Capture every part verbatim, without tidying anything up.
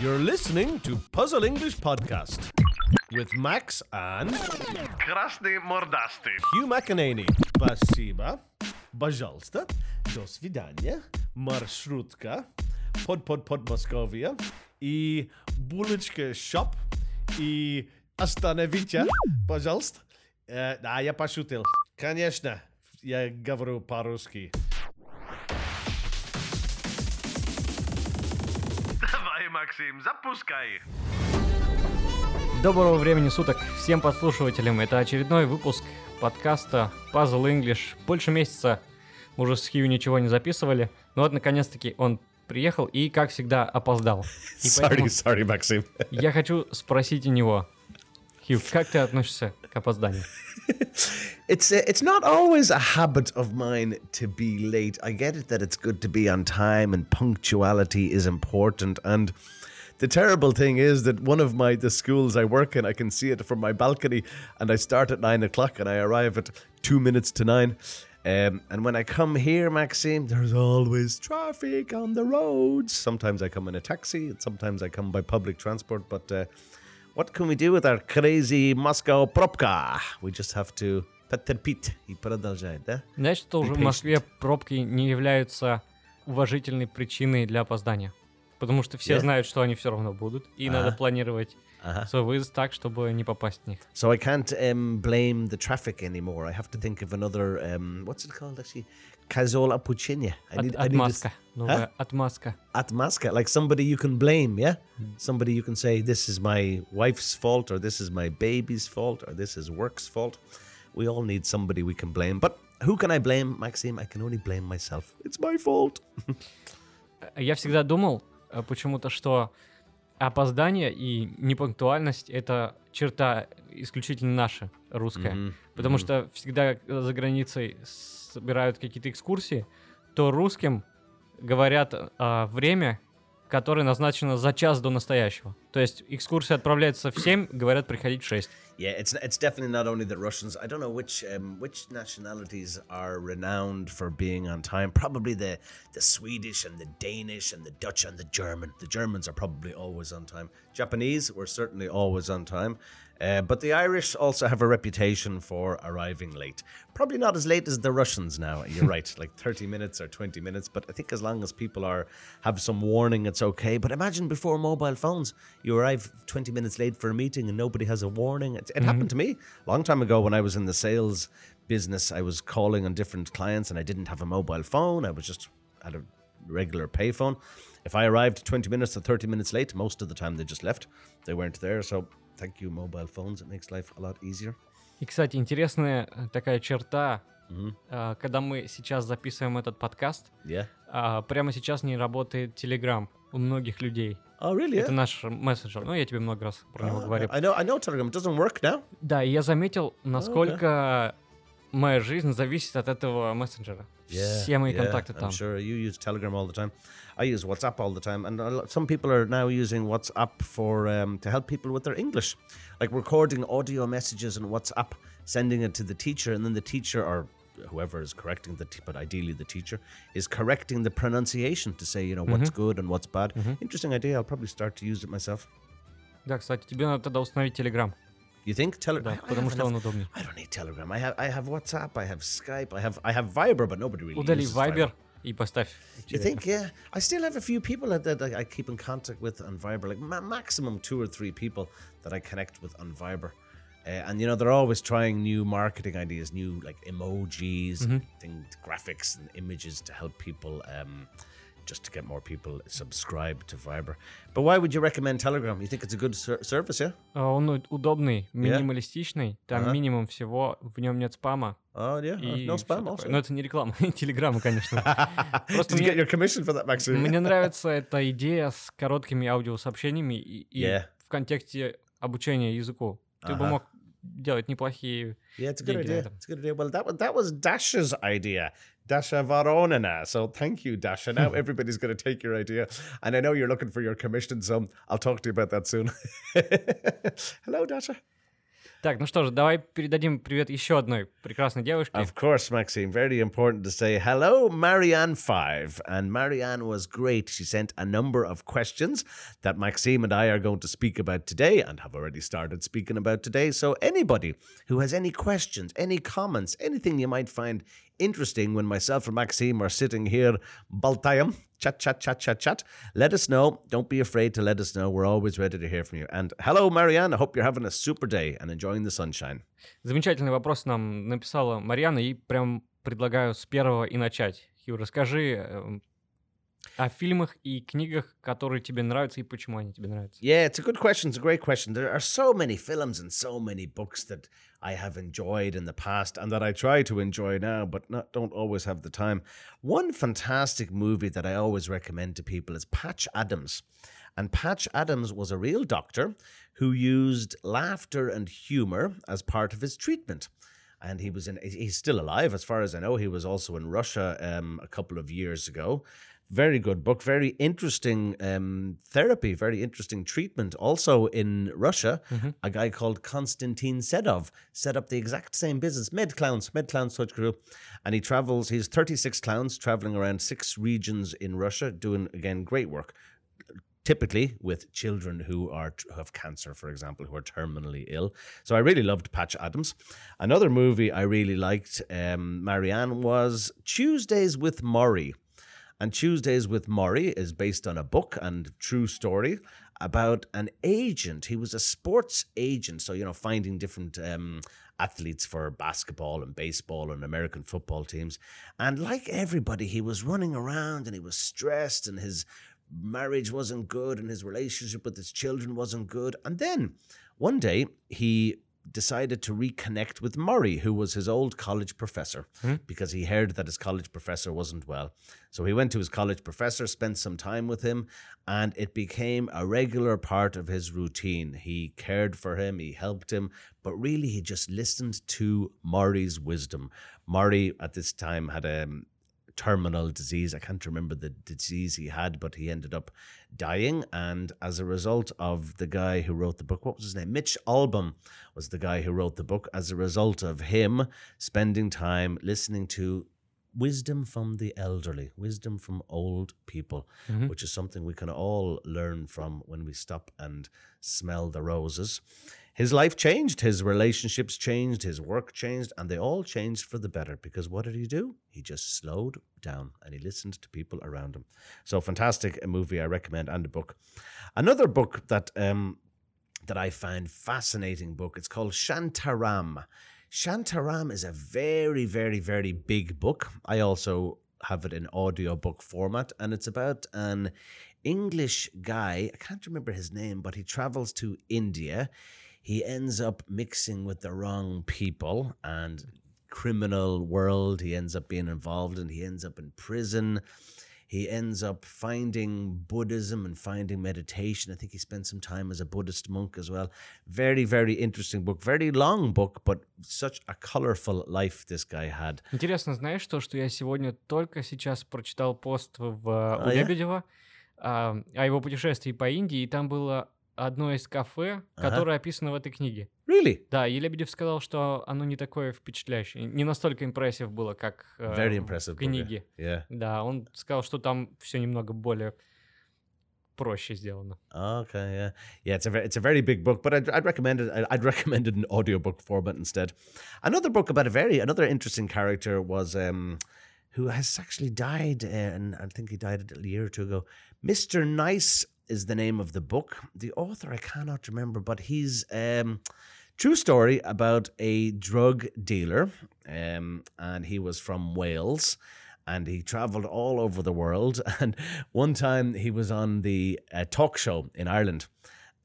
You're listening to Puzzle English Podcast with Max and Красный Мордастый Hugh McEnany. Спасибо. Пожалуйста. До свидания. Маршрутка. Под-под-под Московия. И булочка шоп. И остановите, пожалуйста. Э, да, я пошутил. Конечно, я говорю по-русски. Давай, Максим, запускай. Доброго времени суток всем подслушивателям. Это очередной выпуск подкаста Puzzle English. Больше месяца уже с Хью ничего не записывали. Но вот, наконец-таки, он приехал и, как всегда, опоздал. И sorry, sorry, Максим. Я хочу спросить у него... Хью, как ты относишься к опозданию? It's it's not always a habit of mine to be late. I get it that it's good to be on time and punctuality is important. And the terrible thing is that one of my the schools I work in, I can see it from my balcony, and I start at nine o'clock and I arrive at two minutes to nine. Um, and when I come here, Maxime, there's always traffic on the roads. Sometimes I come in a taxi, and sometimes I come by public transport, but. Uh, What can we do with our crazy Moscow пробка? We just have to потерпеть и продолжать, да? Значит, что уже в Москве пробки не являются уважительной причиной для опоздания. Потому что все yeah. знают, что они все равно будут, и uh-huh. надо планировать uh-huh. свой выезд так, чтобы не попасть в них. So I can't um, blame the traffic anymore. I have to think of another, um, what's it called actually? Козёл отпущения. От, отмазка. Новая huh? отмазка. Отмазка. Like somebody you can blame, yeah? Somebody you can say, this is my wife's fault, or this is my baby's fault, or this is work's fault. We all need somebody we can blame. But who can I blame, Maxime? I can only blame myself. It's my fault. Я всегда думал почему-то, что опоздание и непунктуальность — это черта исключительно наша, русская. Mm-hmm. Потому mm-hmm. что всегда за границей собирают какие-то экскурсии, то русским говорят э, время, которое назначено за час до настоящего. То есть экскурсия отправляется в семь, говорят приходить в шесть. Yeah, it's it's definitely not only the Russians. I don't know which um, which nationalities are renowned for being on time. Probably the the Swedish and the Danish and the Dutch and the German. The Germans are probably always on time. Japanese were certainly always on time. Uh, but the Irish also have a reputation for arriving late. Probably not as late as the Russians now, you're right, like thirty minutes or twenty minutes, but I think as long as people are have some warning, it's okay. But imagine before mobile phones, you arrive twenty minutes late for a meeting and nobody has a warning. It, it mm-hmm. happened to me a long time ago when I was in the sales business. I was calling on different clients and I didn't have a mobile phone. I was just at a regular payphone. If I arrived twenty minutes or thirty minutes late, most of the time they just left. They weren't there, so... Thank you, mobile phones. It makes life a lot easier. И, кстати, интересная такая черта, mm-hmm. когда мы сейчас записываем этот подкаст, yeah. прямо сейчас не работает Telegram у многих людей. Oh, really? Это yeah? наш мессенджер. Ну, я тебе много раз про него oh, говорил. I know, I know Telegram. It doesn't work now. Да, и я заметил, насколько oh, okay. моя жизнь зависит от этого мессенджера. Yeah, Все мои yeah, контакты там. I'm sure you use Telegram all the time. I use WhatsApp all the time, and some people are now using WhatsApp for um, to help people with their English, like recording audio messages in WhatsApp, sending it to the teacher, and then the teacher or whoever is correcting the, t- but ideally the teacher is correcting the pronunciation to say, you know, what's mm-hmm. good and what's bad. Mm-hmm. Interesting idea. I'll probably start to use it myself. Да, кстати, тебе надо тогда установить Telegram. You think Telegram? Да, I, потому I что он have, удобнее. I don't need Telegram. I have I have WhatsApp. I have Skype. I have I have Viber, but nobody really Удали uses Viber. Viber. И поставь. You think, yeah? I still have a few people that, that I keep in contact with on Viber, like ma- maximum two or three people that I connect with on Viber. Uh, and, you know, they're always trying new marketing ideas, new, like, emojis, mm-hmm. things, graphics and images to help people, um, just to get more people subscribe to Viber. But why would you recommend Telegram? You think it's a good ser- service, yeah? Uh, он удобный, минималистичный, yeah. там uh-huh. минимум всего, в нем нет спама. Oh, yeah. И no spam also. Но это не реклама, Телеграмма, конечно. Просто Did you get your commission for that, Maxim? Мне нравится эта идея с короткими аудиосообщениями и, yeah. и в контексте обучения языку. Ты uh-huh. бы мог делать неплохие yeah, it's a good деньги idea. На этом. It's a good idea. Well, that, that was Dasha's idea. Dasha Voronina. So thank you, Dasha. Now everybody's going to take your idea. And I know you're looking for your commission, so I'll talk to you about that soon. Hello, Dasha. Так, ну что же, давай передадим привет еще одной прекрасной девушке. Of course, Maxime. Very important to say hello, Marianne Five. And Marianne was great. She sent a number of questions that Maxime and I are going to speak about today and have already started speaking about today. So anybody who has any questions, any comments, anything you might find interesting when myself and Maxime are sitting here, Baltayam, chat, chat, chat, chat, chat. Let us know. Don't be afraid to let us know. We're always ready to hear from you. And hello, Marianne. I hope you're having a super day and enjoying the sunshine. Замечательный вопрос нам написала Марьяна, и прям предлагаю с первого и начать. Хью, расскажи о фильмах и книгах, которые тебе нравятся и почему они тебе нравятся. Yeah, it's a good question. It's a great question. There are so many films and so many books that I have enjoyed in the past and that I try to enjoy now, but not, don't always have the time. One fantastic movie that I always recommend to people is Patch Adams. And Patch Adams was a real doctor who used laughter and humor as part of his treatment. And he was in, he's still alive, as far as I know. He was also in Russia um, a couple of years ago. Very good book, very interesting um, therapy, very interesting treatment. Also in Russia, mm-hmm. a guy called Konstantin Sedov set up the exact same business, MedClowns, MedClowns, such group. And he travels, he's thirty-six clowns traveling around six regions in Russia, doing, again, great work. Typically with children who are who have cancer, for example, who are terminally ill. So I really loved Patch Adams. Another movie I really liked, um, Marianne, was Tuesdays with Morrie. And Tuesdays with Morrie is based on a book and true story about an agent. He was a sports agent, so, you know, finding different um, athletes for basketball and baseball and American football teams. And like everybody, he was running around and he was stressed and his marriage wasn't good and his relationship with his children wasn't good. And then one day he decided to reconnect with Morrie, who was his old college professor, hmm? because he heard that his college professor wasn't well. So he went to his college professor, spent some time with him, and it became a regular part of his routine. He cared for him, he helped him, but really he just listened to Morrie's wisdom. Morrie at this time had a terminal disease. I can't remember the disease he had, but he ended up dying. And as a result of the guy who wrote the book, what was his name? Mitch Albom was the guy who wrote the book. As a result of him spending time listening to wisdom from the elderly, wisdom from old people, mm-hmm. which is something we can all learn from when we stop and smell the roses. His life changed, his relationships changed, his work changed, and they all changed for the better. Because what did he do? He just slowed down and he listened to people around him. So fantastic a movie I recommend, and a book. Another book that um, that I find fascinating book, it's called Shantaram. Shantaram is a very, very, very big book. I also have it in audiobook format, and it's about an English guy. I can't remember his name, but he travels to India. He ends up mixing with the wrong people and criminal world. He ends up being involved and he ends up in prison. He ends up finding Buddhism and finding meditation. I think he spent some time as a Buddhist monk as well. Very, very interesting book. Very long book, but such a colorful life this guy had. Интересно, знаешь то, что я сегодня только сейчас прочитал пост в, uh, у oh, Лебедева yeah? uh, о его путешествии по Индии, и там было одно из кафе, uh-huh. которое описано в этой книге. Really? Да, и Лебедев сказал, что оно не такое впечатляющее, не настолько импрессив было, как э, в книге. Yeah. Да, он сказал, что там все немного более проще сделано. Okay, yeah. Yeah, it's a very, it's a very big book, but I'd, I'd recommend it, I'd recommend it in audiobook format instead. Another book about a very, another interesting character was... Um, who has actually died, uh, and I think he died a year or two ago. Mister Nice is the name of the book. The author, I cannot remember, but he's a um, true story about a drug dealer, um, and he was from Wales, and he traveled all over the world. And one time he was on the uh, talk show in Ireland,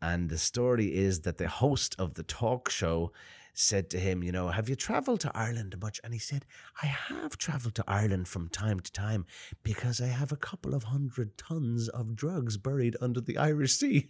and the story is that the host of the talk show said to him, you know, have you traveled to Ireland much? And he said, I have traveled to Ireland from time to time because I have a couple of hundred tons of drugs buried under the Irish Sea.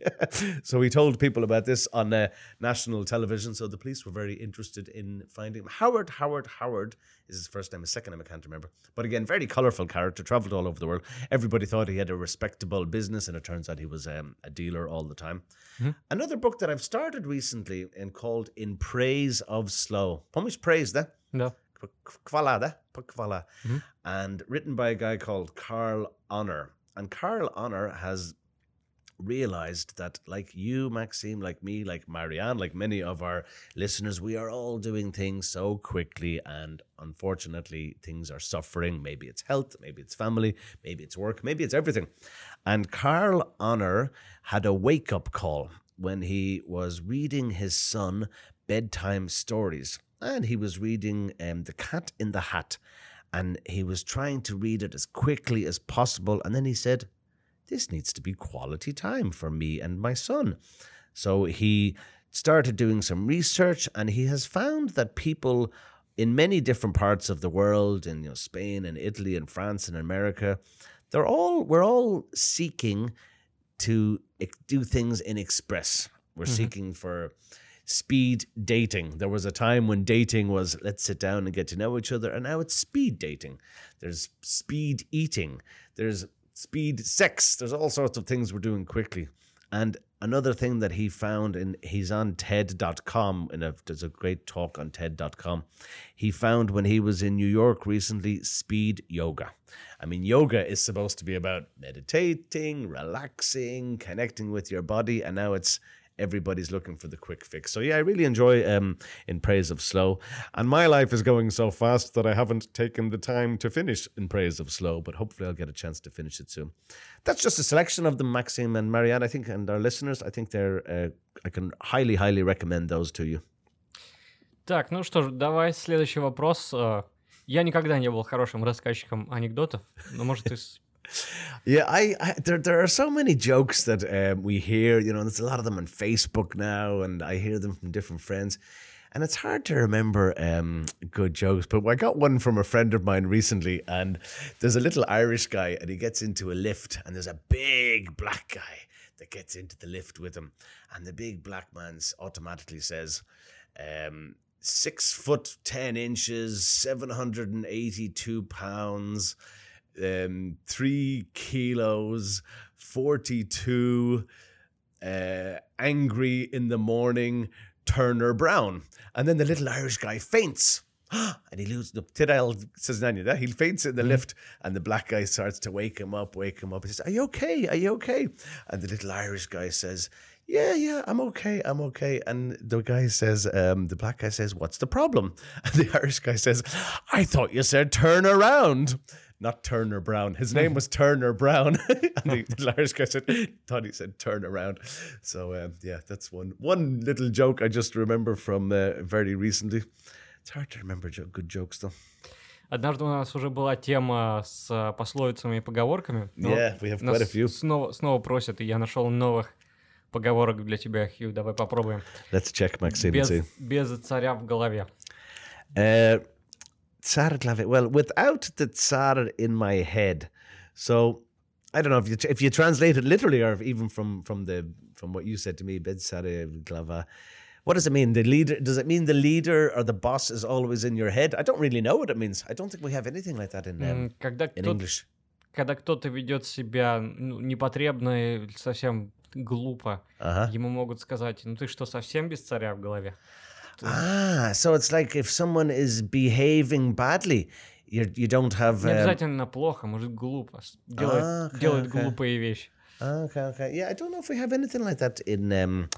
So he told people about this on uh, national television. So the police were very interested in finding him. Howard, Howard, Howard is his first name. His second name I can't remember. But again, very colourful character, travelled all over the world. Everybody thought he had a respectable business, and it turns out he was um, a dealer all the time. Mm-hmm. Another book that I've started recently and called In Praise of Slow. Pomy's praise, da? No. Kvala, da? And written by a guy called Carl Honor. And Carl Honor has realized that, like you, Maxime, like me, like Marianne, like many of our listeners, we are all doing things so quickly, and unfortunately things are suffering. Maybe it's health, maybe it's family, maybe it's work, maybe it's everything. And Carl Honor had a wake-up call when he was reading his son bedtime stories, and he was reading um, The Cat in the Hat, and he was trying to read it as quickly as possible, and then he said, this needs to be quality time for me and my son. So he started doing some research, and he has found that people in many different parts of the world, in you know, Spain and Italy and France and America, they're all we're all seeking to do things in express. We're mm-hmm. seeking for speed dating. There was a time when dating was, let's sit down and get to know each other, and now it's speed dating. There's speed eating. There's speed sex. There's all sorts of things we're doing quickly. And another thing that he found, in he's on T E D dot com, and there's a great talk on T E D dot com. He found when he was in New York recently, speed yoga. I mean, yoga is supposed to be about meditating, relaxing, connecting with your body, and now it's everybody's looking for the quick fix. So yeah, I really enjoy um, In Praise of Slow. And my life is going so fast that I haven't taken the time to finish In Praise of Slow, but hopefully I'll get a chance to finish it soon. That's just a selection of them, Maxime and Marianne, I think, and our listeners. I think they're, uh, I can highly, highly recommend those to you. Так, ну что ж, давай следующий вопрос. Я никогда не был хорошим рассказчиком анекдотов, но, может, из... Yeah, I, I there there are so many jokes that um, we hear, you know, and there's a lot of them on Facebook now, and I hear them from different friends, and it's hard to remember um, good jokes. But I got one from a friend of mine recently, and there's a little Irish guy, and he gets into a lift, and there's a big black guy that gets into the lift with him, and the big black man automatically says, um, six foot ten inches, seven hundred and eighty-two pounds. Um, three kilos, forty-two, uh, angry in the morning, Turner Brown. And then the little Irish guy faints. And he loses the Tidal says Nanya. He faints in the mm-hmm. lift, and the black guy starts to wake him up, wake him up. He says, are you okay? Are you okay? And the little Irish guy says, yeah, yeah, I'm okay, I'm okay. And the guy says, um, the black guy says, what's the problem? And the Irish guy says, I thought you said turn around. Not Turner Brown. His name was Turner Brown. And the Irish guy said, thought he said turn around. So, um, yeah, that's one one little joke I just remember from uh, very recently. It's hard to remember jo- good jokes, though. Однажды у нас уже была тема с пословицами и поговорками. Yeah, we have quite a few. Снова, снова просят, и я нашел новых поговорок для тебя, Хью. Давай попробуем. Let's check, Maxime. Без, без царя в голове. Uh, Well, without the tsar in my head. So I don't know if you if you translate it literally, or even from from the from what you said to me, what does it mean? The leader? Does it mean the leader or the boss is always in your head? I don't really know what it means. I don't think we have anything like that in, um, когда in кто- English. Когда кто-то ведет себя ну, непотребно и совсем глупо, uh-huh. ему могут сказать: ну ты что, совсем без царя в голове? Ah, so it's like if someone is behaving badly, you you don't have. Не обязательно плохо, может глупо делает делает глупые вещи. Okay, okay. Yeah, I don't know if we have anything like that in um,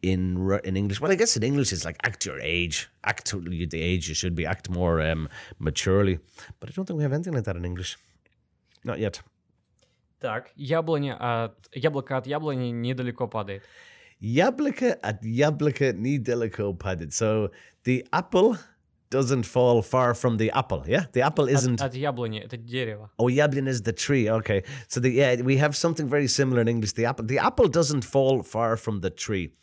in in English. Well, I guess in English it's like act your age, act the age you should be, act more um, maturely. But I don't think we have anything like that in English. Not yet. Так, яблоня от яблоко от яблони недалеко падает. Яблоко от яблока недалеко падает. So the apple doesn't fall far from the apple, yeah? The apple isn't... От, от яблони, это дерево. Oh, яблонь is the tree, okay. So the, yeah, we have something very similar in English. The apple, the apple doesn't fall far from the tree.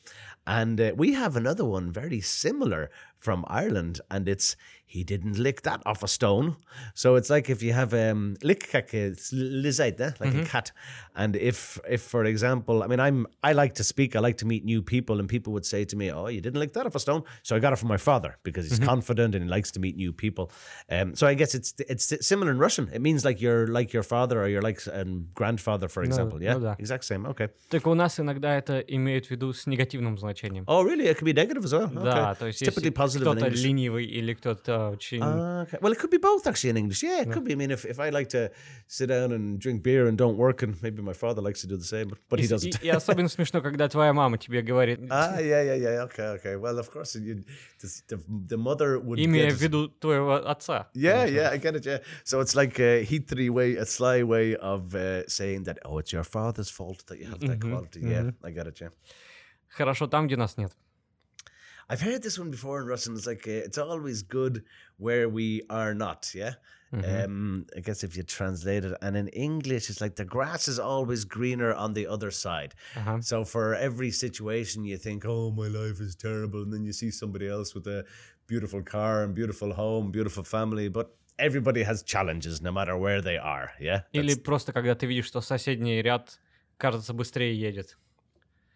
And uh, we have another one very similar from Ireland, and it's he didn't lick that off a stone. So it's like if you have um lick like a mm-hmm. cat, and if if for example, I mean, I'm I like to speak, I like to meet new people, and people would say to me, "Oh, you didn't lick that off a stone." So I got it from my father because he's mm-hmm. confident and he likes to meet new people. Um, so I guess it's it's similar in Russian. It means like you're like your father or you're like um, grandfather, for example. No, yeah, no, да. Exact same. Okay. Только у нас иногда это имеют в виду с негативным значением. Oh, really? It could be negative as well. Okay. Да, то есть typically positive in English. Кто-то ленивый или кто-то очень... Uh, okay. Well, it could be both actually in English. Yeah, it yeah. could be. I mean, if, if I like to sit down and drink beer and don't work, and maybe my father likes to do the same, but, but he doesn't. И, и особенно смешно, когда твоя мама тебе говорит... Ah, yeah, yeah, yeah, okay, okay. Well, of course, you, the, the mother would... Имея в виду твоего отца. Yeah, yeah, I get it, yeah. So it's like a heathery way, a sly way of uh, saying that, oh, it's your father's fault that you have that mm-hmm. quality. Yeah, mm-hmm. I get it, yeah. Хорошо там, где нас нет. I've heard this one before in Russian. It's like, uh, it's always good where we are not, yeah? Mm-hmm. Um, I guess if you translate it. And in English, it's like the grass is always greener on the other side. Uh-huh. So for every situation, you think, oh, my life is terrible. And then you see somebody else with a beautiful car and beautiful home, beautiful family. But everybody has challenges no matter where they are, yeah? Или просто, когда ты видишь, что соседний ряд, кажется, быстрее едет.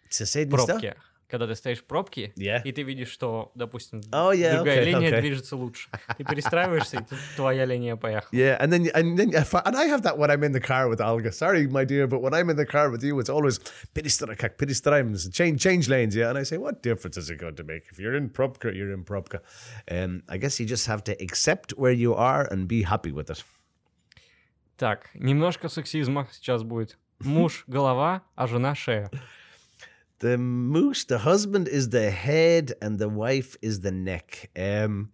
Соседний пробки. Когда ты стоишь в пробке, yeah. и ты видишь, что, допустим, oh, yeah, другая okay, линия okay. движется лучше. Ты перестраиваешься, и твоя линия поехала. Yeah, and then, and then, and I have that when I'm in the car with Olga. Sorry, my dear, but when I'm in the car with you, it's always перестраиваемся, перестраиваемся, change, change lanes, yeah? And I say, what difference is it going to make? If you're in пробка, you're in пробка. Um, I guess you just have to accept where you are and be happy with it. Так, немножко сексизма сейчас будет. Муж – голова, а жена – шея. The moose, the husband is the head and the wife is the neck. Um,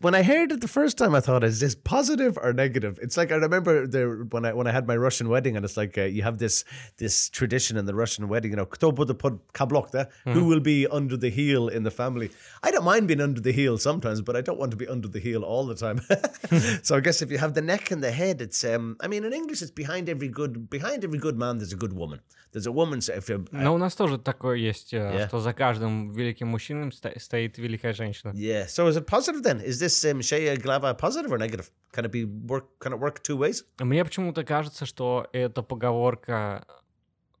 when I heard it the first time, I thought, is this positive or negative? It's like, I remember the, when I when I had my Russian wedding, and it's like, uh, you have this this tradition in the Russian wedding, you know, кто будет под каблук, да? Who will be under the heel in the family? I don't mind being under the heel sometimes, but I don't want to be under the heel all the time. So I guess if you have the neck and the head, it's, um, I mean, in English, it's behind every good, behind every good man, there's a good woman. There's a woman, so if you're... Но у нас тоже такое есть, yeah. что за каждым великим мужчиной стоит великая женщина. Yeah. So is it positive then? Is this um, шея, глава positive or negative? Can it be work? Can it work two ways? Мне почему-то кажется, что эта поговорка,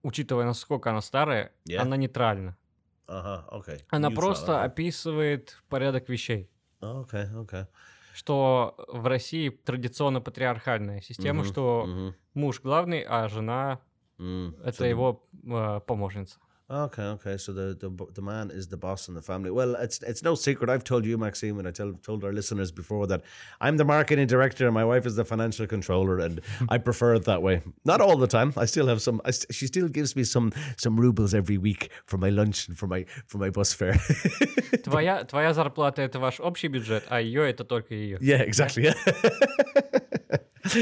учитывая насколько она старая, yeah. она нейтральна. Ага, uh-huh. окей. Okay. Она Neutral, просто okay. описывает порядок вещей. Окей, okay, окей. Okay. Что в России традиционно патриархальная система, mm-hmm, что mm-hmm. муж главный, а жена Mm, это so его uh, помощница. Okay, okay. So the, the the man is the boss in the family. Well, it's it's no secret. I've told you, Maxime, and I tell, told our listeners before that I'm the marketing director and my wife is the financial controller, and I prefer it that way. Not all the time. I still have some. I st- she still gives me some some rubles every week for my lunch and for my for my bus fare. Твоя твоя зарплата это ваш общий бюджет, а ее это только ее. Yeah, exactly. Yeah.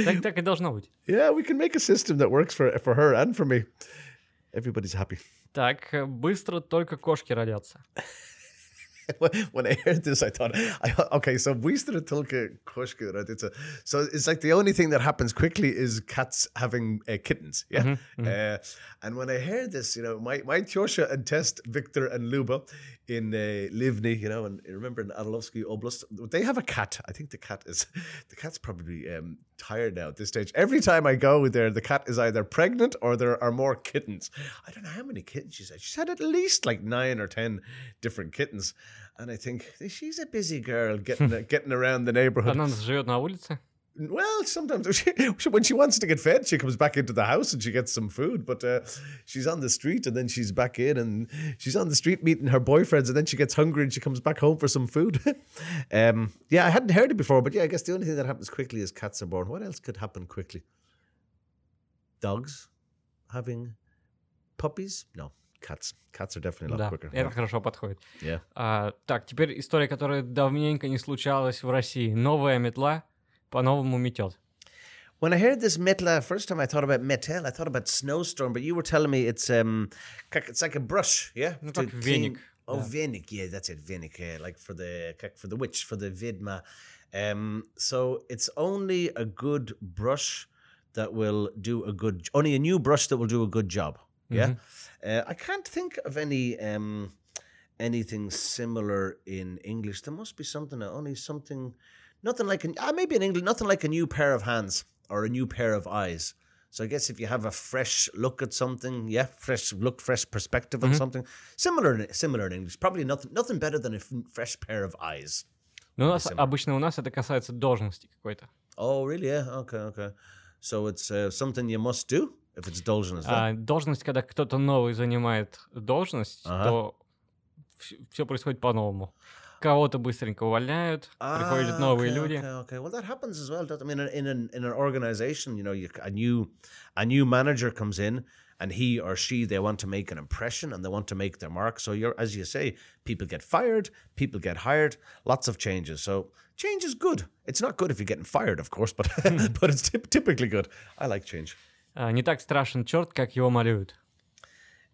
Так, так и должно быть. Yeah, we can make a system that works for, for her and for me. Everybody's happy. Так, быстро только кошки родятся. When I heard this, I thought, I, okay, so быстро только кошки родятся. So it's like the only thing that happens quickly is cats having uh, kittens, yeah? Mm-hmm, mm-hmm. Uh, and when I heard this, you know, my, my Tyosha and Test, Victor and Luba in uh, Livni, you know, and remember in Orlovsky Oblast, they have a cat. I think the cat is, the cat's probably um, tired now at this stage. Every time I go there, the cat is either pregnant or there are more kittens. I don't know how many kittens she's had. She's had at least like nine or ten different kittens. And I think she's a busy girl getting getting around the neighborhood. Она живет на улице. Well, sometimes she, when she wants to get fed, she comes back into the house and she gets some food. But uh, she's on the street and then she's back in and she's on the street meeting her boyfriends and then she gets hungry and she comes back home for some food. um, yeah, I hadn't heard it before, but yeah, I guess the only thing that happens quickly is cats are born. What else could happen quickly? Dogs having puppies? No. Cats. Cats are definitely a lot да, quicker. Это yeah. хорошо подходит. Yeah. А, так, теперь история, которая давненько не случалась в России. Новая метла по-новому метет. When I heard this metla, first time I thought about metel, I thought about snowstorm, but you were telling me it's um, it's like a brush, yeah? Ну, как веник. Oh, yeah. Venick, yeah, that's it, Venick, yeah, like for the for the witch, for the vidma. Um, so it's only a good brush that will do a good, only a new brush that will do a good job. Yeah, mm-hmm. uh, I can't think of any um, anything similar in English. There must be something, only something, nothing like, an, ah, maybe in English, nothing like a new pair of hands or a new pair of eyes. So I guess if you have a fresh look at something, yeah, fresh look, fresh perspective on mm-hmm. something, similar, similar in English, probably nothing, nothing better than a f- fresh pair of eyes. Ну, у нас, обычно у нас это касается должности какой-то. Oh, really? Yeah. Okay, okay. So it's uh, something you must do if it's должность, да? Uh, должность, когда кто-то новый занимает должность, uh-huh. то в- все происходит по-новому. Кого-то быстренько увольняют, ah, приходят новые okay, люди. Okay, okay. Well, that happens as well. I mean, in an, in an organization, you know, you, a new a new manager comes in, and he or she, they want to make an impression and they want to make their mark. So, you're, as you say, people get fired, people get hired, lots of changes. So, change is good. It's not good if you're getting fired, of course, but but it's t- typically good. I like change. Uh, не так страшен черт, как его малюют.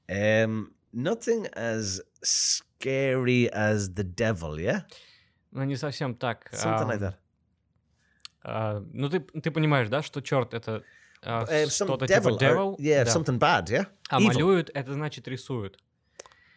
Um, nothing as scary as the devil, yeah? Ну, не совсем так. Something um, like that. Uh, ну, ты, ты понимаешь, да, что черт — это... Uh, uh, что-то devil, типа devil. Or, yeah, да. Something bad, yeah? А evil. Малюют, это значит рисуют.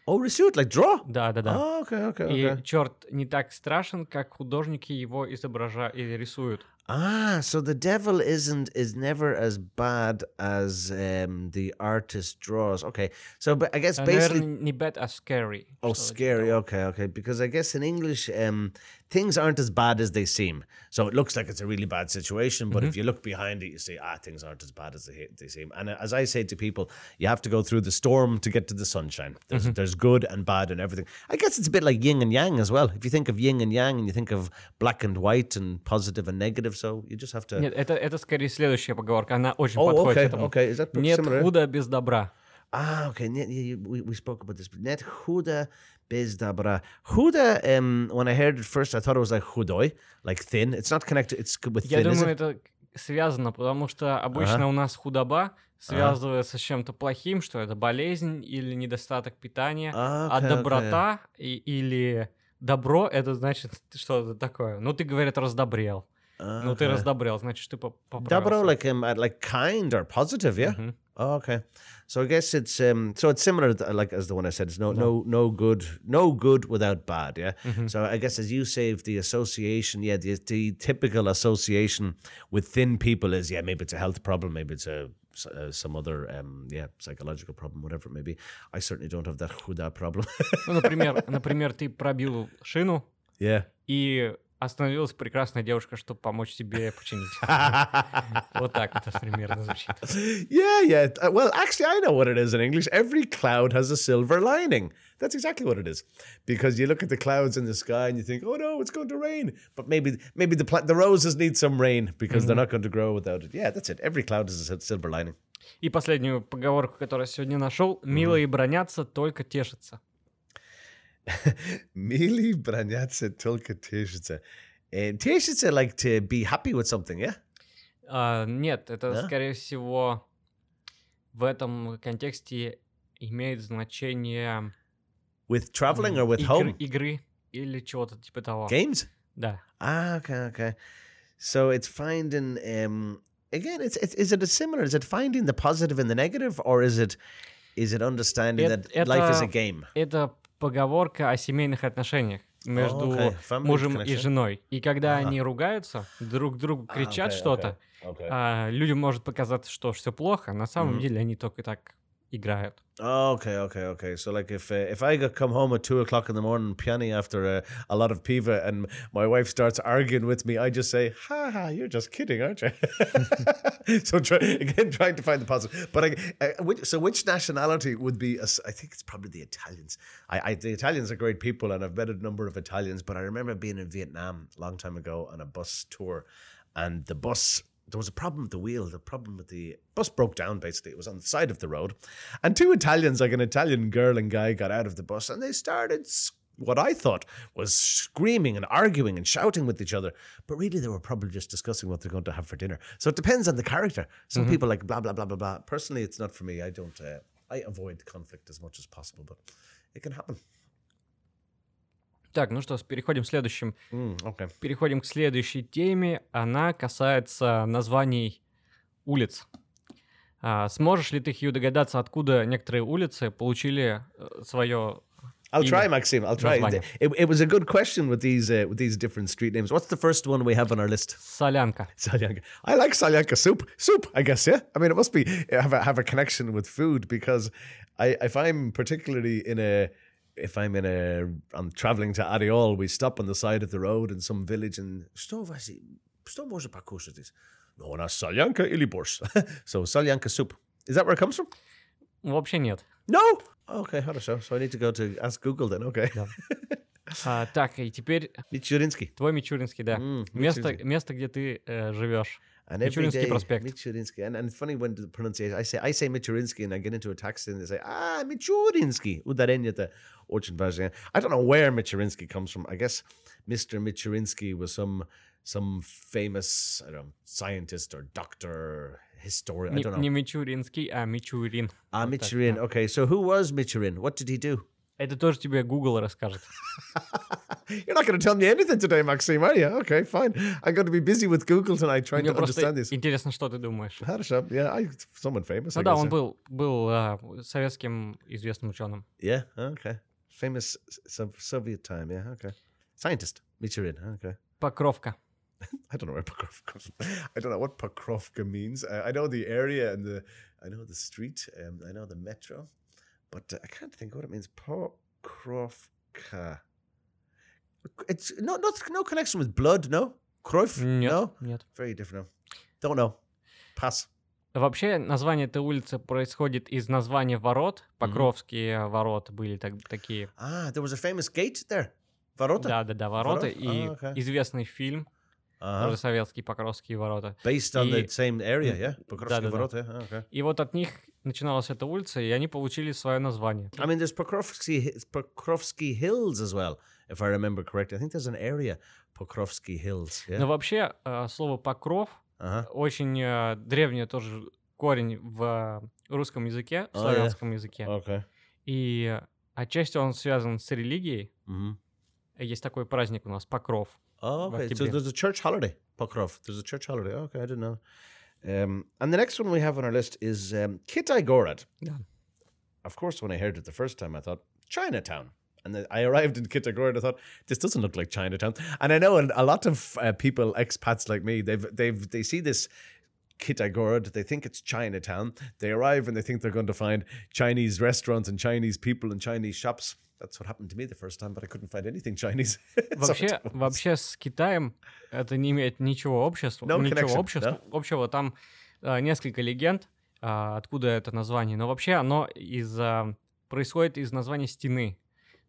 Oh, рисуют, like draw? Да, да, да. Oh, okay, okay, okay. И черт не так страшен, как художники его изображают или рисуют. Ah, so the devil isn't, is never as bad as um, the artist draws. Okay, so but I guess basically... Наверное, не bad, а scary. Oh, scary, okay, okay. Because I guess in English, um, things aren't as bad as they seem. So it looks like it's a really bad situation, but mm-hmm. if you look behind it, you see, ah, things aren't as bad as they, they seem. And as I say to people, you have to go through the storm to get to the sunshine. There's, mm-hmm. there's good and bad and everything. I guess it's a bit like yin and yang as well. If you think of yin and yang and you think of black and white and positive and negative, so you just have to... Нет, это, это скорее следующая поговорка. Она очень oh, подходит okay, этому. Okay. Is that Нет similar? Худа без добра. Ah, okay. We, we spoke about this. Нет худа без добра. Худа, um, when I heard it first, I thought it was like худой, like thin. It's not connected. It's with thin, Я думаю, это связано, потому что обычно uh-huh. у нас худоба связывается uh-huh. с чем-то плохим, что это болезнь или недостаток питания. Okay, а доброта okay. и, или добро, это значит что-то такое. Ну, ты, говорят, раздобрел. Okay. Ну, ты раздобрел, значит, ты поправился. Добро, like, um, like kind or positive, yeah? Mm-hmm. Oh, okay. So I guess it's, um, so it's similar, like, as the one I said, it's no, no. no, no good, no good without bad, yeah? Mm-hmm. So I guess as you say, if the association, yeah, the, the typical association with thin people is, yeah, maybe it's a health problem, maybe it's a, Uh, some other, um, yeah, psychological problem, whatever it may be. I certainly don't have that худа problem. Ну, например, например, ты пробил шину, yeah. и остановилась прекрасная девушка, чтобы помочь тебе починить. Вот так это примерно звучит. Yeah, yeah. Well, actually, I know what it is in English. Every cloud has a silver lining. That's exactly what it is. Because you look at the clouds in the sky and you think, oh no, it's going to rain. But maybe maybe the pla- the roses need some rain because mm-hmm. they're not going to grow without it. Yeah, that's it. Every cloud has a silver lining. И последнюю поговорку, которую я сегодня нашел. Милые бронятся, только тешатся. Милые бронятся, только тешатся. Тешатся, like to be happy with something, yeah? Uh, нет, это, yeah? скорее всего, в этом контексте имеет значение... With traveling or with Игр, home? Игры или чего-то типа того. Games? Да. Ah, okay, okay. So it's finding, um, again, it's, it's, is it a similar, is it finding the positive and the negative, or is it, is it understanding it, that это, life is a game? Это поговорка о семейных отношениях между oh, okay. мужем connection. И женой. И когда uh-huh. они ругаются, друг другу кричат ah, okay, что-то, okay, okay. А, людям может показаться, что все плохо, на самом mm-hmm. деле они только так... играют. Oh, okay, okay, okay. So like if uh, if I come home at two o'clock in the morning, piano after a, a lot of piva, and my wife starts arguing with me, I just say, "Ha ha, you're just kidding, aren't you?" so try, again, trying to find the positive. But I, I, which, so which nationality would be? A, I think it's probably the Italians. I, I the Italians are great people, and I've met a number of Italians. But I remember being in Vietnam a long time ago on a bus tour, and the bus. There was a problem with the wheel. The problem with the bus broke down, basically. It was on the side of the road. And two Italians, like an Italian girl and guy, got out of the bus and they started what I thought was screaming and arguing and shouting with each other. But really, they were probably just discussing what they're going to have for dinner. So it depends on the character. Some mm-hmm. people like blah, blah, blah, blah, blah. Personally, it's not for me. I don't, uh, I avoid conflict as much as possible, but it can happen. Так, ну что, переходим к, следующим. Mm, okay. переходим к следующей теме. Она касается названий улиц. А, сможешь ли ты, Хью, догадаться, откуда некоторые улицы получили свое I'll Email. try, Maxim. I'll try. It, it was a good question with these uh, with these different street names. What's the first one we have on our list? Solyanka. Solyanka. I like solyanka soup. Soup, I guess, yeah? I mean, it must be have a, have a connection with food because I, if I'm particularly in a... If I'm in a... I'm travelling to Ariol, we stop on the side of the road in some village and... No, not solyanka или борщ. So, solyanka soup. Is that where it comes from? Вообще нет. No! Okay, хорошо. So I need to go to ask Google then, okay. Да. А, так, и теперь... Мичуринский. Твой Мичуринский, да. Mm, место, место, где ты э, живешь. And Мичуринский day, проспект. Мичуринский. And, and it's funny when the pronunciation... I say, I say Мичуринский and I get into a taxi and they say, ah, Мичуринский. Ударение-то очень важное. I don't know where Мичуринский comes from. I guess Mister Мичуринский was some... Some famous, I don't know, scientist or doctor, historian, I don't know. Не Мичуринский, а Мичурин. А, Мичурин, okay. So who was Мичурин? What did he do? Это тоже тебе Google расскажет. You're not going to tell me anything today, Maxim, are you? Okay, fine. I'm going to be busy with Google tonight trying Мне to understand this. Мне интересно, что ты думаешь. Хорошо. Yeah, I, someone famous, I guess. Ну да, он был, был uh, советским известным ученым. Yeah, okay. Famous Soviet time, yeah, okay. Scientist, Мичурин, okay. Покровка. I don't know where Pokrovka comes from. I don't know what Pokrovka means. I, I know the area and the, I know the street, um, I know the metro, but uh, I can't think what it means. Pokrovka. It's no, no, no connection with blood, no? Кровь? Нет, no? Нет. Very different. Don't know. Pass. Вообще, название этой улицы происходит из названия ворот. Покровские mm-hmm. ворота были так, такие. Ah, there was a famous gate there. Ворота? Да, да, да, ворота. ворота? И ah, okay. известный фильм. Uh-huh. Тоже советские Покровские ворота. Based on и... the same area, yeah? Покровские да, да, ворота, да. Yeah? Okay. И вот от них начиналась эта улица, и они получили свое название. I mean, there's Pokrovsky, Pokrovsky Hills as well, if I remember correctly. I think there's an area, Pokrovsky Hills. Yeah? Но вообще слово «покров» uh-huh. очень древний тоже корень в русском языке, в славянском oh, yeah. языке. Okay. И отчасти он связан с религией. Mm-hmm. Есть такой праздник у нас, Покров. Oh, okay. So there's a church holiday, Pokrov. There's a church holiday. Okay, I didn't know. Um, and the next one we have on our list is um, Kitaigorod. Yeah. Of course, when I heard it the first time, I thought, Chinatown. And then I arrived in Kitaigorod, I thought, this doesn't look like Chinatown. And I know a lot of uh, people, expats like me, they've they've they see this Kitaigorod, they think it's Chinatown. They arrive and they think they're going to find Chinese restaurants and Chinese people and Chinese shops. That's what happened to me the first time, but I couldn't find anything Chinese. Вообще, вообще с Китаем это не имеет ничего общества. No ничего общества, no? общего. Там uh, несколько легенд, uh, откуда это название. Но вообще оно из, uh, происходит из названия стены.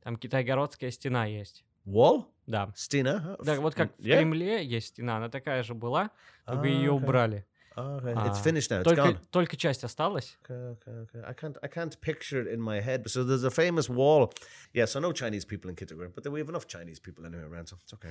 Там Китайгородская стена есть. Wall? Да. Стена? Да, вот как yeah. в Кремле есть стена. Она такая же была, только ah, ее okay. убрали. Okay. Uh, it's finished now. It's только, gone. Только часть осталась. Okay, okay, okay. I can't, I can't picture it in my head. So there's a famous wall. Yeah, so no Chinese people in Kitaigorod, but we have enough Chinese people anyway around, so it's okay.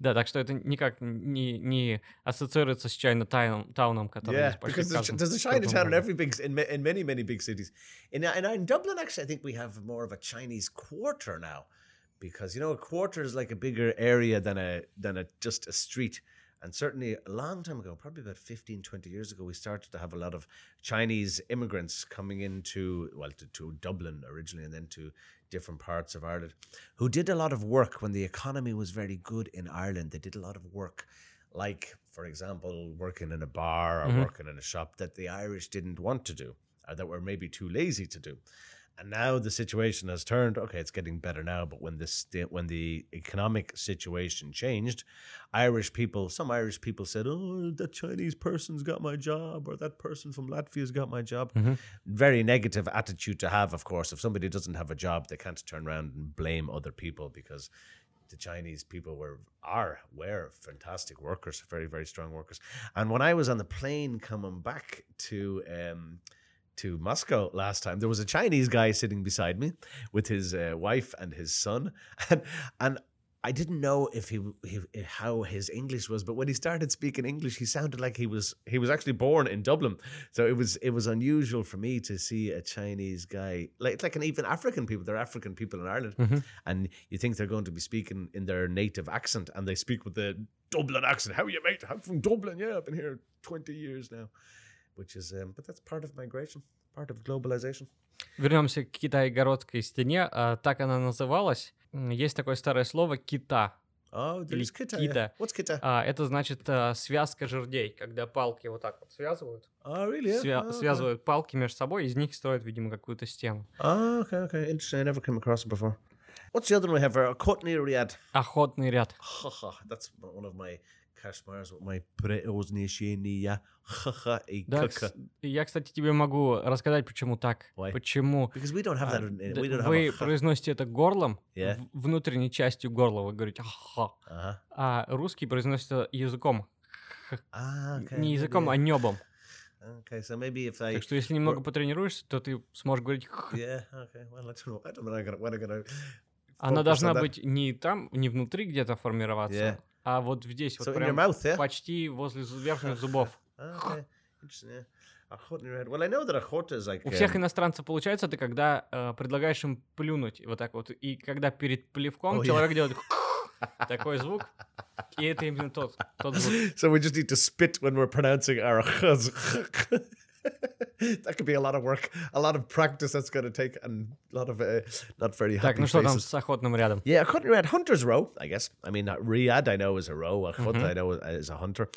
Да, так что это никак не, не ассоциируется с Чайнатауном, который yeah, почти because there's, there's a Chinatown in every big, in, in many, many big cities. And in, in Dublin, actually, I think we have more of a Chinese quarter now, because you know a quarter is like a bigger area than a than a just a street. And certainly a long time ago, probably about fifteen, twenty years ago, we started to have a lot of Chinese immigrants coming into, well, to, to Dublin originally and then to different parts of Ireland, who did a lot of work when the economy was very good in Ireland. They did a lot of work, like, for example, working in a bar or mm-hmm. working in a shop that the Irish didn't want to do or that were maybe too lazy to do. And now the situation has turned. Okay, it's getting better now. But when this, when the economic situation changed, Irish people, some Irish people said, "Oh, that Chinese person's got my job," or "That person from Latvia's got my job." Mm-hmm. Very negative attitude to have, of course. If somebody doesn't have a job, they can't turn around and blame other people because the Chinese people were are were fantastic workers, very very strong workers. And when I was on the plane coming back to. Um, to Moscow last time, there was a Chinese guy sitting beside me with his uh, wife and his son, and and I didn't know if he, he how his English was, but when he started speaking English, he sounded like he was he was actually born in Dublin. So it was it was unusual for me to see a Chinese guy like like an even African people. They're African people in Ireland, mm-hmm. and you think they're going to be speaking in their native accent, and they speak with the Dublin accent. How are you, mate? I'm from Dublin. Yeah, I've been here twenty years now. Which is, um, but that's part of migration, Part of Globalization. Вернемся к Китайгородской стене. Так она называлась. Есть такое старое слово «кита». Oh, there is kita. Kita. What's kita? Uh, это значит uh, связка жердей, когда палки вот так вот связывают. Oh, really? Yeah. Свя- oh, okay. Связывают палки между собой, из них строят, видимо, какую-то стену. Oh, okay, okay. Interesting. I never came across it before. What's the other one we have? Охотный ряд. Охотный ряд. That's one of my кошмаров, my potatoes несения. Ха-ха и кака. Я, кстати, тебе могу рассказать, почему так. Why? Почему? Because we don't have that. In, we don't вы have a... произносите это горлом, yeah. внутренней частью горла вы говорите ха, uh-huh. а русский произносится языком. Ah, okay. Не языком, maybe. А небом. Okay, so maybe if I... Так что если немного Or... потренируешься, то ты сможешь говорить х. Yeah, okay. Well, I don't know. I don't know what I gotta, what I gotta... Она должна that... быть не там, не внутри где-то формироваться, yeah. а вот здесь, so вот прям mouth, yeah? почти возле верхних зубов. Okay. Interesting. Well, I know that охота is like... У всех иностранцев получается это, когда э, предлагаешь им плюнуть вот так вот, и когда перед плевком oh, человек yeah. делает такой звук, и это именно тот, тот звук. So we just need to spit when we're pronouncing our хз. That could be a lot of work, a lot of practice that's going to take, and a lot of uh, not very happy faces. Так, ну что там с охотным рядом? Yeah, охотный ряд, hunter's row, I guess. I mean, Riyadh I know is a row, Охот mm-hmm. I know is a hunter.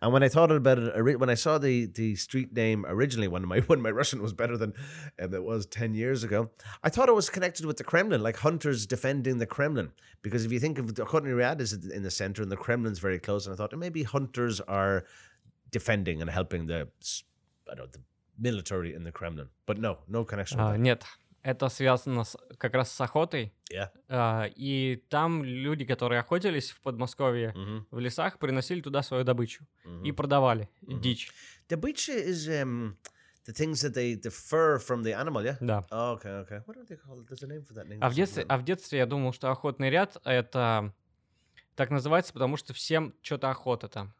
And when I thought about it, when I saw the, the street name originally, when my when my Russian was better than um, it was ten years ago, I thought it was connected with the Kremlin, like hunters defending the Kremlin. Because if you think of the охотный ряд is in the center and the Kremlin's very close, and I thought maybe hunters are defending and helping the... I don't know, the military in the Kremlin. But no, no connection with that. Uh, нет, это связано с, как раз с охотой. Yeah. Uh, и там люди, которые охотились в Подмосковье, mm-hmm. в лесах, приносили туда свою добычу mm-hmm. и продавали mm-hmm. дичь. Добыча is um, the things that they the fur from the animal, yeah? Да. Oh, okay, okay. What do they call it? There's a name for that in English. А в детстве, а в детстве я думал, что охотный ряд это так называется, потому что всем что-то охота там.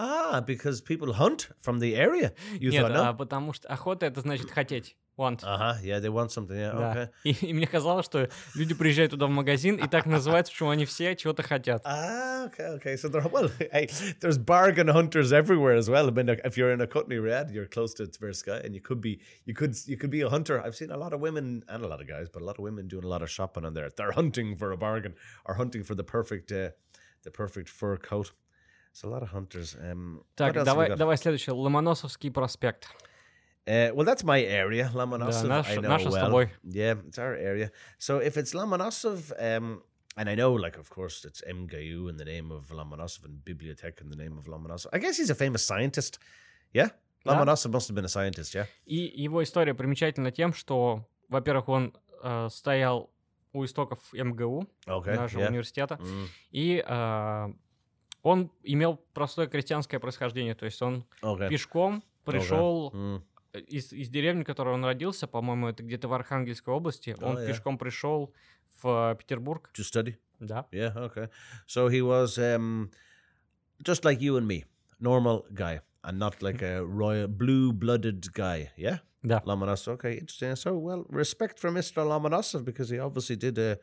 Ah, because people hunt from the area. You Нет, thought, no? а, потому что охота это значит хотеть. Want. Ага, uh-huh, yeah, they want something, yeah, да. Okay. И, и мне казалось, что люди приезжают туда в магазин, и так называется, почему они все чего-то хотят. Ah, okay, okay. So there, well, hey, there's bargain hunters everywhere as well. I mean, if you're in a Охотный ряд, you're close to Tverskaya, and you could be, you could, you could be a hunter. I've seen a lot of women and a lot of guys, but a lot of women doing a lot of shopping on there. They're hunting for a bargain or hunting for the perfect, uh, the perfect fur coat. It's a lot of hunters. Um, так, давай, давай следующее. Ломоносовский проспект. Uh, well, that's my area, Ломоносов. Да, наш, I know наша well. С тобой. Yeah, it's our area. So if it's Ломоносов, um, and I know, like, of course, it's эм гэ у in the name of Ломоносов and Bibliotheca in the name of Ломоносов. I guess he's a famous scientist. Yeah? Ломоносов yeah. must have been a scientist, yeah? И его история примечательна тем, что, во-первых, он э, стоял у истоков эм гэ у, okay. нашего yeah. университета, mm. и... Э, он имел простое крестьянское происхождение, то есть он okay. пешком пришел okay. mm. из, из деревни, в которой он родился, по-моему, это где-то в Архангельской области, oh, он yeah. пешком пришел в Петербург. To study? Да. Yeah, okay. So he was um, just like you and me, normal guy, and not like a royal blue-blooded guy, yeah? Да. Ломоносов, okay, interesting. So, well, respect for Mister Ломоносов, because he obviously did uh,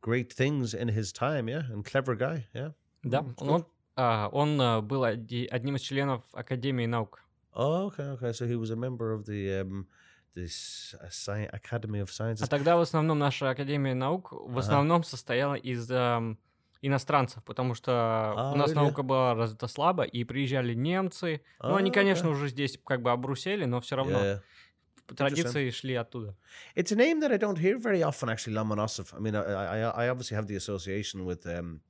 great things in his time, yeah? And clever guy, yeah? Да, mm, он... Uh, он uh, был оди- одним из членов Академии наук. Oh, okay, okay. So he was a member of the, um, the sci- Academy of Sciences. А тогда в основном наша Академия наук uh-huh. в основном состояла из um, иностранцев, потому что ah, у нас really? Наука была развита слабо, и приезжали немцы. Oh, ну, они, конечно, okay. уже здесь как бы обрусели, но все равно... Yeah. Традиции шли оттуда. It's a name that I don't hear very often, actually, Ломоносов. I mean, I, I, I obviously have the association with... Um,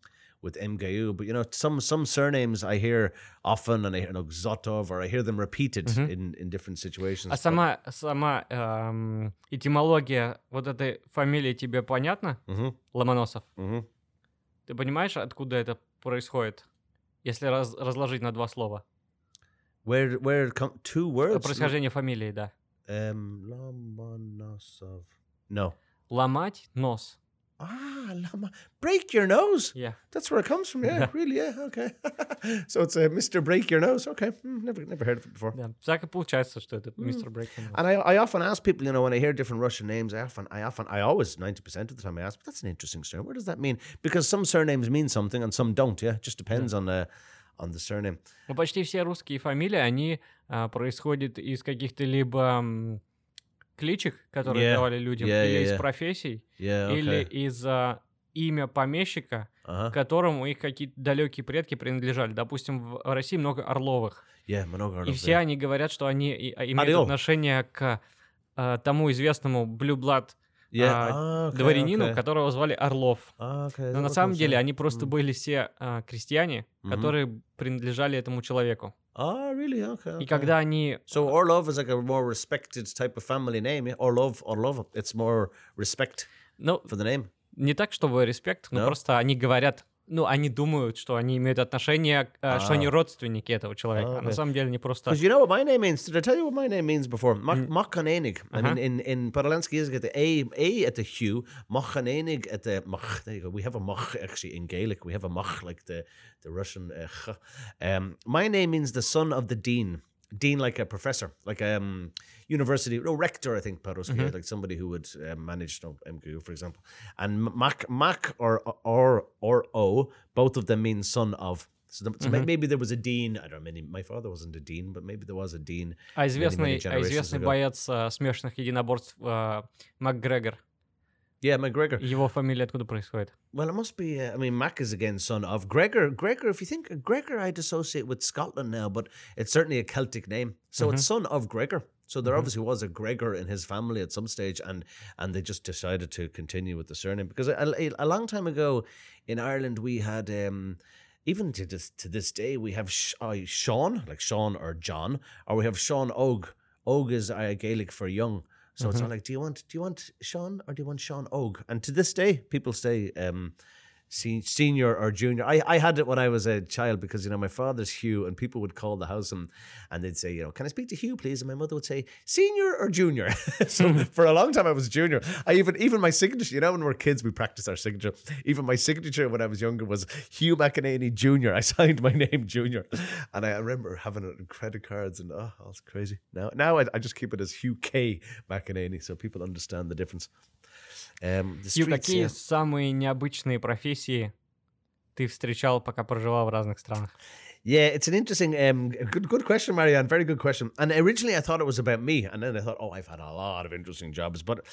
with эм гэ у, but you know, some some surnames I hear often, and I hear, you know, Zotov, or I hear them repeated mm-hmm. in, in different situations. А сама, сама эм, этимология вот этой фамилии тебе понятна? Mm-hmm. Ломоносов. Mm-hmm. Ты понимаешь, откуда это происходит, если раз, разложить на два слова? Where, where it come, two words? Происхождение фамилии, да. Um, Ломоносов. No. Ломать нос. Ah, Lama. Break your nose. Yeah. That's where it comes from. Yeah, yeah. Really, yeah, okay. So it's a Mister Break Your Nose. Okay. Mm, never never heard of it before. Yeah. Так и получается, что это Mister Break Your Nose. And I I often ask people, you know, when I hear different Russian names, I often I often I always ninety percent of the time I ask, but that's an interesting surname. What does that mean? Because some surnames mean something and some don't, yeah. It just depends yeah. on the on the surname. Ну, почти все русские фамилии, они происходят из каких-то либо кличек, которые yeah. давали людям, yeah, или yeah, из yeah. профессий, yeah, okay. или из а, имя помещика, uh-huh. которому их какие-то далекие предки принадлежали. Допустим, в России много Орловых. Yeah, много Орлов, и все yeah. они говорят, что они и, а, имеют Орел. Отношение к а, тому известному Blue Blood Yeah. Uh, okay, дворянину, okay. которого звали Орлов. Uh, okay. Но на самом деле они просто mm. были все uh, крестьяне, mm-hmm. которые принадлежали этому человеку. Ah, really? Okay, okay. И когда они... So Orlov is like a more respected type of family name. Yeah? Orlov, Orlov, it's more respect no, for the name. Не так, чтобы респект, но no? просто они говорят... Ну, они думают, что они имеют отношение, uh, oh. что они родственники этого человека. Oh, okay. На самом деле не просто. Because you know what my name means? Did I tell you what my name means before? McEnany. I mean, in in Podolensky is the a a at the Hugh, McEnany at the Mach. There you go. We have a Mach actually in Gaelic. We have a Mach like the the Russian. Uh, um, my name means the son of the dean. Dean, like a professor, like a um, university, no, rector, I think, Podolsky, mm-hmm. like somebody who would uh, manage no, эм гэ у, for example. And Mac, Mac or, or, or O, both of them mean son of. So, the, so mm-hmm. maybe there was a dean, I don't know, maybe, my father wasn't a dean, but maybe there was a dean. А известный, many, many а известный боец uh, смешанных единоборств uh, Макгрегор. Yeah, McGregor. Его фамилия откуда происходит? Well, it must be, uh, I mean, Mac is again son of Gregor. Gregor, if you think, Gregor I'd associate with Scotland now, but it's certainly a Celtic name. So mm-hmm. it's son of Gregor. So there mm-hmm. obviously was a Gregor in his family at some stage, and and they just decided to continue with the surname. Because a, a, a long time ago in Ireland, we had... Um, Even to this to this day, we have Sh- uh, Sean, like Sean or John, or we have Sean Og. Og is uh, Gaelic for young. So mm-hmm. it's not like, do you want do you want Sean or do you want Sean Og? And to this day, people say um, se- senior or junior. I, I had it when I was a child because, you know, my father's Hugh, and people would call the house and, and they'd say, you know, can I speak to Hugh, please? And my mother would say, senior or junior? So for a long time, I was junior. I even, even my signature, you know, when we're kids, we practice our signature. Even my signature when I was younger was Hugh McEnany Junior. I signed my name Junior. And I remember having it on credit cards and, oh, that's crazy. Now, now I, I just keep it as Hugh K. McEnany so people understand the difference. Um, the streets, какие yeah. самые необычные профессии ты встречал, пока проживал в разных странах? Yeah, it's an interesting, um, good, good question, Marianne. Very good question. And originally I thought it was about me, and then I thought, oh, I've had a lot of interesting jobs. But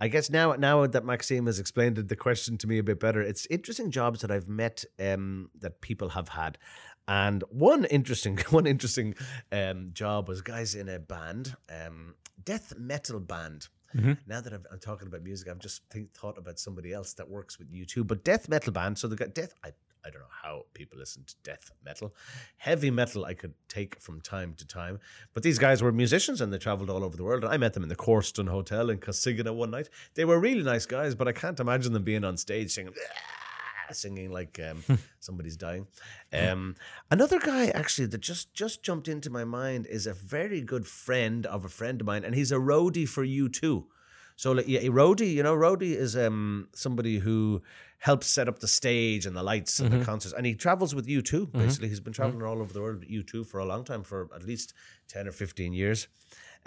I guess now, now that Maxime has explained the question to me a bit better, it's interesting jobs that I've met um, that people have had. And one interesting, one interesting um, job was guys in a band, um, death metal band. Mm-hmm. Now that I'm, I'm talking about music, I've just think, thought about somebody else that works with U two. But death metal band, so they got death. I I don't know how people listen to death metal. Heavy metal I could take from time to time. But these guys were musicians and they traveled all over the world. And I met them in the Corston Hotel in Cosigna one night. They were really nice guys, but I can't imagine them being on stage singing... singing like um, somebody's dying. Um, another guy, actually, that just, just jumped into my mind is a very good friend of a friend of mine, and he's a roadie for U two. So like, yeah, roadie, you know, roadie is um, somebody who helps set up the stage and the lights and mm-hmm. the concerts. And he travels with U two, basically. Mm-hmm. He's been traveling mm-hmm. all over the world with U two for a long time, for at least ten or fifteen years.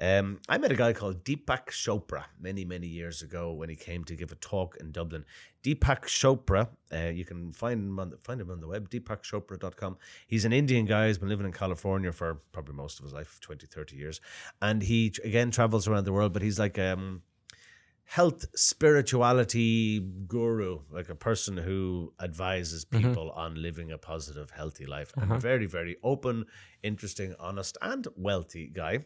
Um, I met a guy called Deepak Chopra many, many years ago when he came to give a talk in Dublin. Deepak Chopra, uh, you can find him, on the, find him on the web, Deepak Chopra dot com. He's an Indian guy who's been living in California for probably most of his life, twenty, thirty years. And he, again, travels around the world, but he's like a um, health spirituality guru, like a person who advises people mm-hmm. on living a positive, healthy life. Uh-huh. And very, very open, interesting, honest, and wealthy guy.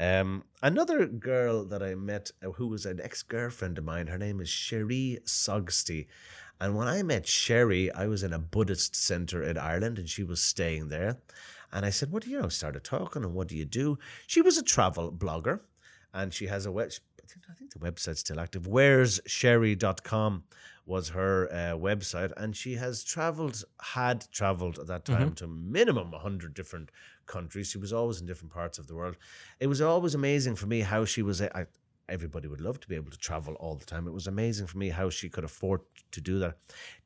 Um, another girl that I met, uh, who was an ex-girlfriend of mine, her name is Sherry Sogsty. And when I met Sherry, I was in a Buddhist center in Ireland and she was staying there. And I said, what do you know? Started talking and what do you do? She was a travel blogger and she has a web. I think the website's still active. where's sherry dot com was her uh, website. And she has traveled, had traveled at that time mm-hmm. to minimum one hundred different countries. She was always in different parts of the world. It was always amazing for me how she was... I, everybody would love to be able to travel all the time. It was amazing for me how she could afford to do that.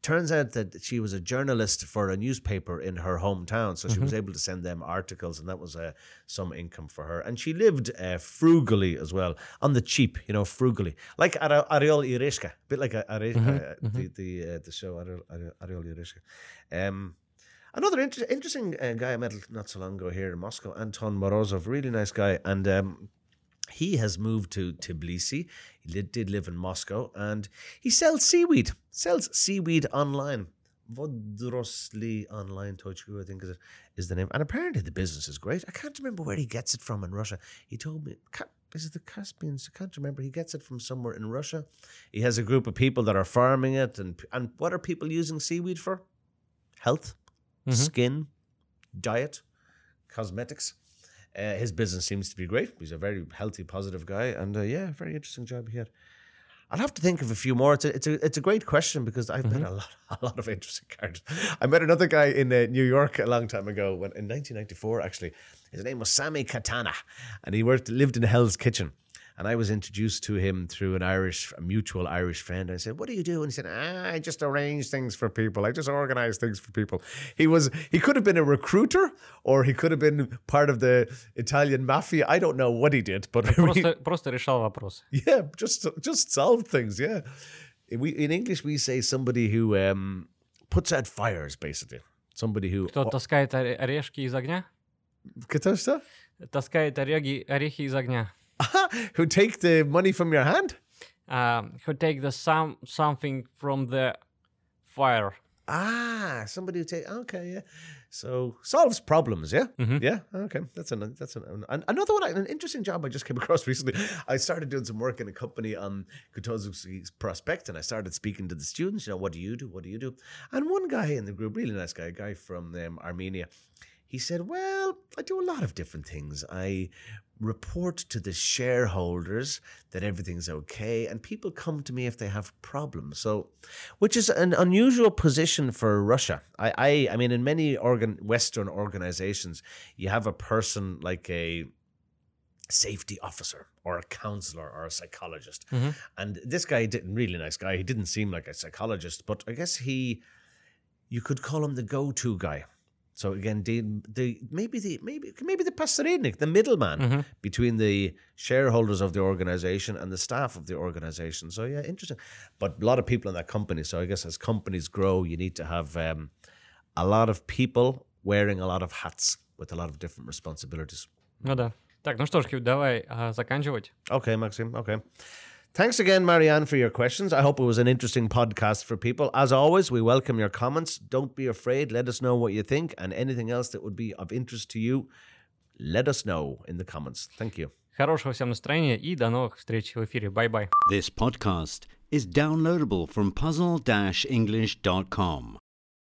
Turns out that she was a journalist for a newspaper in her hometown, so mm-hmm. she was able to send them articles, and that was uh, some income for her. And she lived uh, frugally as well, on the cheap, you know, frugally. Like Ar- Ariel Irishka, a bit like Ar- mm-hmm. uh, the the, uh, the show Ariel, Ariel Irishka. Um, Another inter- interesting uh, guy I met not so long ago here in Moscow, Anton Morozov, really nice guy, and... Um, He has moved to Tbilisi. He did live in Moscow, and he sells seaweed. Sells seaweed online. Vodrosly online точка ру, I think is, it, is the name. And apparently the business is great. I can't remember where he gets it from in Russia. He told me, is it the Caspians? I can't remember. He gets it from somewhere in Russia. He has a group of people that are farming it. And, and what are people using seaweed for? Health, mm-hmm. skin, diet, cosmetics. Uh, his business seems to be great. He's a very healthy, positive guy. And uh, yeah, very interesting job he had. I'll have to think of a few more. It's a, it's a, it's a great question because I've mm-hmm. met a lot, a lot of interesting characters. I met another guy in uh, New York a long time ago, when, in nineteen ninety-four, actually. His name was Sammy Katana, and he worked, lived in Hell's Kitchen. And I was introduced to him through an Irish, a mutual Irish friend. I said, "What do you do?" And he said, ah, "I just arrange things for people. I just organize things for people." He was, he could have been a recruiter, or he could have been part of the Italian mafia. I don't know what he did, but просто, we, просто решал вопросы. Yeah, just just solved things. Yeah, we in English we say somebody who um, puts out fires, basically. Somebody who. Кто таскает орешки из огня? Кто что? Таскает орехи, орехи из огня. Who take the money from your hand? Um, who take the some something from the fire? Ah, somebody who take. Okay, yeah. So solves problems, yeah, mm-hmm. yeah. Okay, that's an that's an, an, another one. An interesting job I just came across recently. I started doing some work in a company on Kutuzovsky's Prospect, and I started speaking to the students. You know, what do you do? What do you do? And one guy in the group, really nice guy, a guy from um, Armenia. He said, well, I do a lot of different things. I report to the shareholders that everything's okay, and people come to me if they have problems. So, which is an unusual position for Russia. I I, I mean, in many organ, Western organizations, you have a person like a safety officer or a counselor or a psychologist. Mm-hmm. And this guy, didn't really nice guy, he didn't seem like a psychologist, but I guess he, you could call him the go-to guy. So again, the, the maybe the maybe maybe the посредник, the middleman mm-hmm. between the shareholders of the organization and the staff of the organization. So yeah, interesting. But a lot of people in that company. So I guess as companies grow, you need to have um, a lot of people wearing a lot of hats with a lot of different responsibilities. Ну да. Так, ну что ж, Хью, давай uh, заканчивать. Okay, Maxim. Okay. Thanks again, Marianne, for your questions. I hope it was an interesting podcast for people. As always, we welcome your comments. Don't be afraid. Let us know what you think, and anything else that would be of interest to you, let us know in the comments. Thank you. Хорошего всем настроения и до новых встреч в эфире. Bye-bye. This podcast is downloadable from puzzle dash english dot com.